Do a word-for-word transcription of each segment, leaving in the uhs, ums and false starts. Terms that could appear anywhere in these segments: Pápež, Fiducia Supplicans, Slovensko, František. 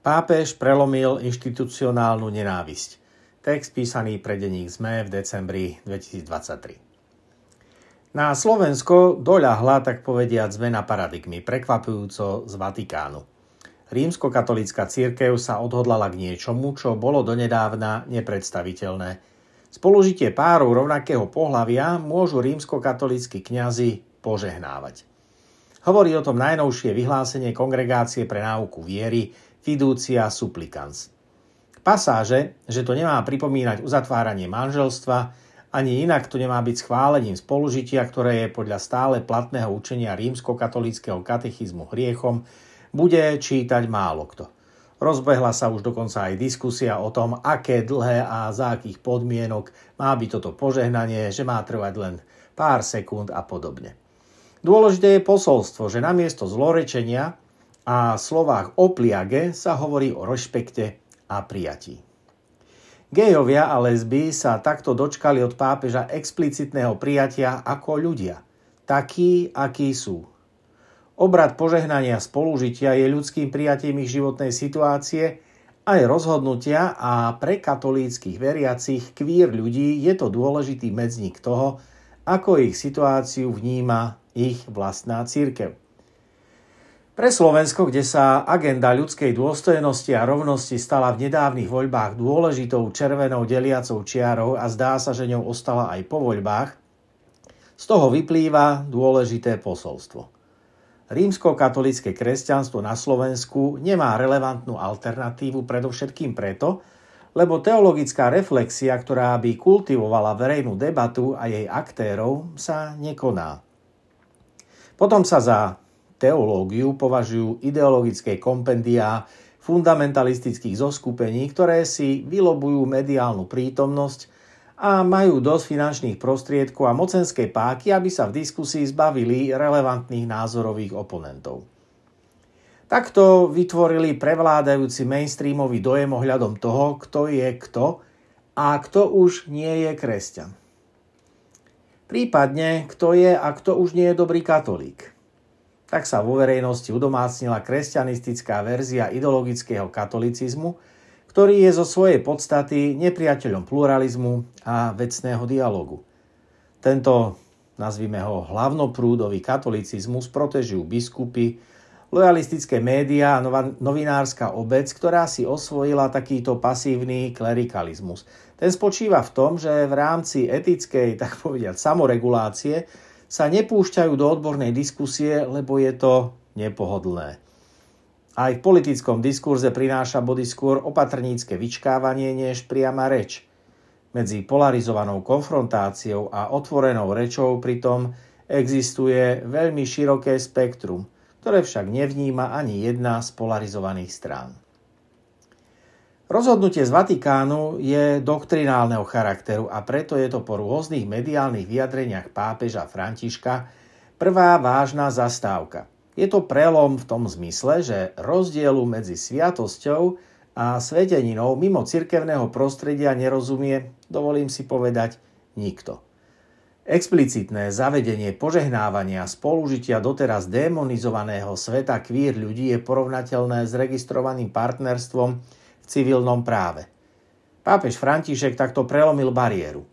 Pápež prelomil inštitucionálnu nenávisť. Text písaný pre denník es em e v decembri dvetisíctridsaťtri. Na Slovensko doľahla, tak povediať, zmena paradigmy, prekvapujúco z Vatikánu. Rímskokatolícka cirkev sa odhodlala k niečomu, čo bolo donedávna nepredstaviteľné. Spolužitie párov rovnakého pohlavia môžu rímskokatolícki kňazi požehnávať. Hovorí o tom najnovšie vyhlásenie Kongregácie pre náuku viery Fiducia Supplicans. Pasáže, že to nemá pripomínať uzatváranie manželstva, ani inak to nemá byť schválením spolužitia, ktoré je podľa stále platného učenia rímskokatolíckeho katechizmu hriechom, bude čítať málo kto. Rozbehla sa už dokonca aj diskusia o tom, aké dlhé a za akých podmienok má byť toto požehnanie, že má trvať len pár sekúnd a podobne. Dôležité je posolstvo, že namiesto zlorečenia a slovách o pliage sa hovorí o rešpekte a prijatí. Gejovia a lesby sa takto dočkali od pápeža explicitného prijatia ako ľudia, takí, akí sú. Obrad požehnania spolužitia je ľudským prijatím ich životnej situácie, aj rozhodnutia, a pre katolíckych veriacich kvír ľudí je to dôležitý medzník toho, ako ich situáciu vníma ich vlastná cirkev. Pre Slovensko, kde sa agenda ľudskej dôstojnosti a rovnosti stala v nedávnych voľbách dôležitou červenou deliacou čiarou a zdá sa, že ňou ostala aj po voľbách, z toho vyplýva dôležité posolstvo. Rímskokatolícke kresťanstvo na Slovensku nemá relevantnú alternatívu predovšetkým preto, lebo teologická reflexia, ktorá by kultivovala verejnú debatu a jej aktérov, sa nekoná. Potom sa za teológiu považujú ideologické kompendiá fundamentalistických zoskupení, ktoré si vylobujú mediálnu prítomnosť a majú dosť finančných prostriedkov a mocenskej páky, aby sa v diskusii zbavili relevantných názorových oponentov. Takto vytvorili prevládajúci mainstreamový dojem ohľadom toho, kto je kto a kto už nie je kresťan. Prípadne, kto je a kto už nie je dobrý katolík. Tak sa vo verejnosti udomácnila kresťanistická verzia ideologického katolicizmu, ktorý je zo svojej podstaty nepriateľom pluralizmu a vecného dialogu. Tento, nazvime ho, hlavnoprúdový katolicizmus protežujú biskupy, lojalistické médiá a novinárska obec, ktorá si osvojila takýto pasívny klerikalizmus. Ten spočíva v tom, že v rámci etickej, tak povediať, samoregulácie sa nepúšťajú do odbornej diskusie, lebo je to nepohodlné. Aj v politickom diskurze prináša body skôr opatrnícke vyčkávanie než priama reč. Medzi polarizovanou konfrontáciou a otvorenou rečou pritom existuje veľmi široké spektrum, ktoré však nevníma ani jedna z polarizovaných strán. Rozhodnutie z Vatikánu je doktrinálneho charakteru a preto je to po rôznych mediálnych vyjadreniach pápeža Františka prvá vážna zastávka. Je to prelom v tom zmysle, že rozdielu medzi sviatosťou a sveteninou mimo cirkevného prostredia nerozumie, dovolím si povedať, nikto. Explicitné zavedenie požehnávania spolužitia doteraz démonizovaného sveta kvír ľudí je porovnateľné s registrovaným partnerstvom civilnom práve. Pápež František takto prelomil bariéru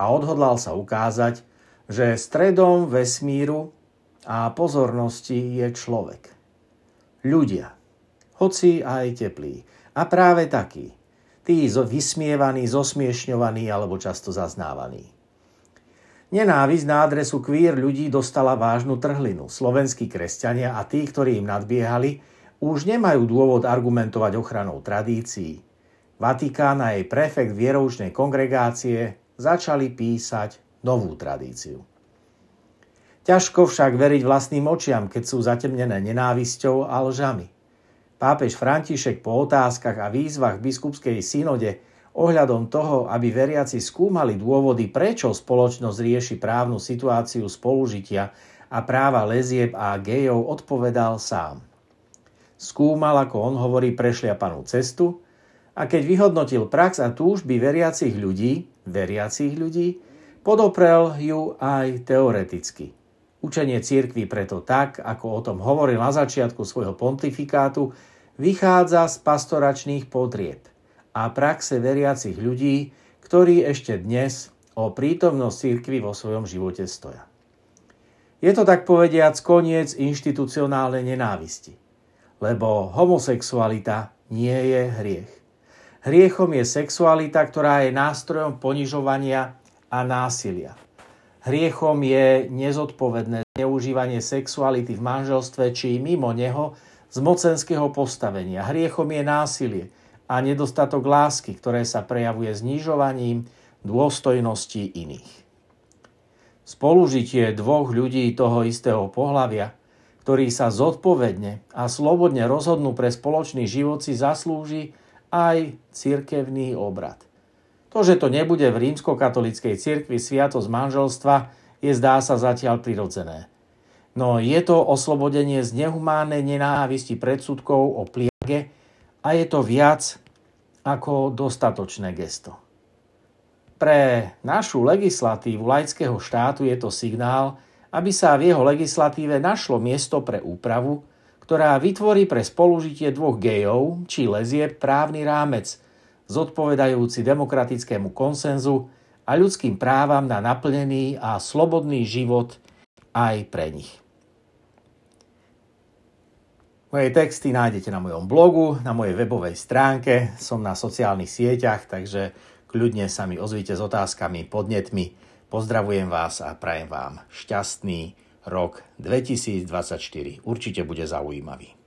a odhodlal sa ukázať, že stredom vesmíru a pozornosti je človek. Ľudia, hoci aj teplí, a práve takí, tí vysmievaní, zosmiešňovaní alebo často zaznávaní. Nenávisť na adresu kvír ľudí dostala vážnu trhlinu. Slovenskí kresťania a tí, ktorí im nadbiehali, už nemajú dôvod argumentovať ochranou tradícií. Vatikán a jej prefekt vieroučnej kongregácie začali písať novú tradíciu. Ťažko však veriť vlastným očiam, keď sú zatemnené nenávisťou a lžami. Pápež František po otázkach a výzvach v biskupskej synode ohľadom toho, aby veriaci skúmali dôvody, prečo spoločnosť rieši právnu situáciu spolužitia a práva lezieb a gejov, odpovedal sám. Skúmal, ako on hovorí, prešliapanú cestu a keď vyhodnotil prax a túžby veriacich ľudí, veriacich ľudí, podoprel ju aj teoreticky. Učenie cirkvi preto tak, ako o tom hovoril na začiatku svojho pontifikátu, vychádza z pastoračných potrieb a praxe veriacich ľudí, ktorí ešte dnes o prítomnosť cirkvi vo svojom živote stoja. Je to tak povediac koniec inštitucionálnej nenávisti, lebo homosexualita nie je hriech. Hriechom je sexualita, ktorá je nástrojom ponižovania a násilia. Hriechom je nezodpovedné zneužívanie sexuality v manželstve či mimo neho z mocenského postavenia. Hriechom je násilie a nedostatok lásky, ktoré sa prejavuje znižovaním dôstojnosti iných. Spolužitie dvoch ľudí toho istého pohlavia, ktorí sa zodpovedne a slobodne rozhodnú pre spoločný život, si zaslúži aj cirkevný obrad. To, že to nebude v rímskokatolíckej cirkvi sviatosť manželstva, je zdá sa zatiaľ prirodzené. No je to oslobodenie z nehumánnej nenávisti predsudkov o pliage a je to viac ako dostatočné gesto. Pre našu legislatívu laického štátu je to signál, aby sa v jeho legislatíve našlo miesto pre úpravu, ktorá vytvorí pre spolužitie dvoch gejov či lezieb právny rámec, zodpovedajúci demokratickému konsenzu a ľudským právam na naplnený a slobodný život aj pre nich. Moje texty nájdete na mojom blogu, na mojej webovej stránke, som na sociálnych sieťach, takže kľudne sa mi ozvite s otázkami, podnetmi. Pozdravujem vás a prajem vám šťastný rok dvetisícdvadsaťštyri. Určite bude zaujímavý.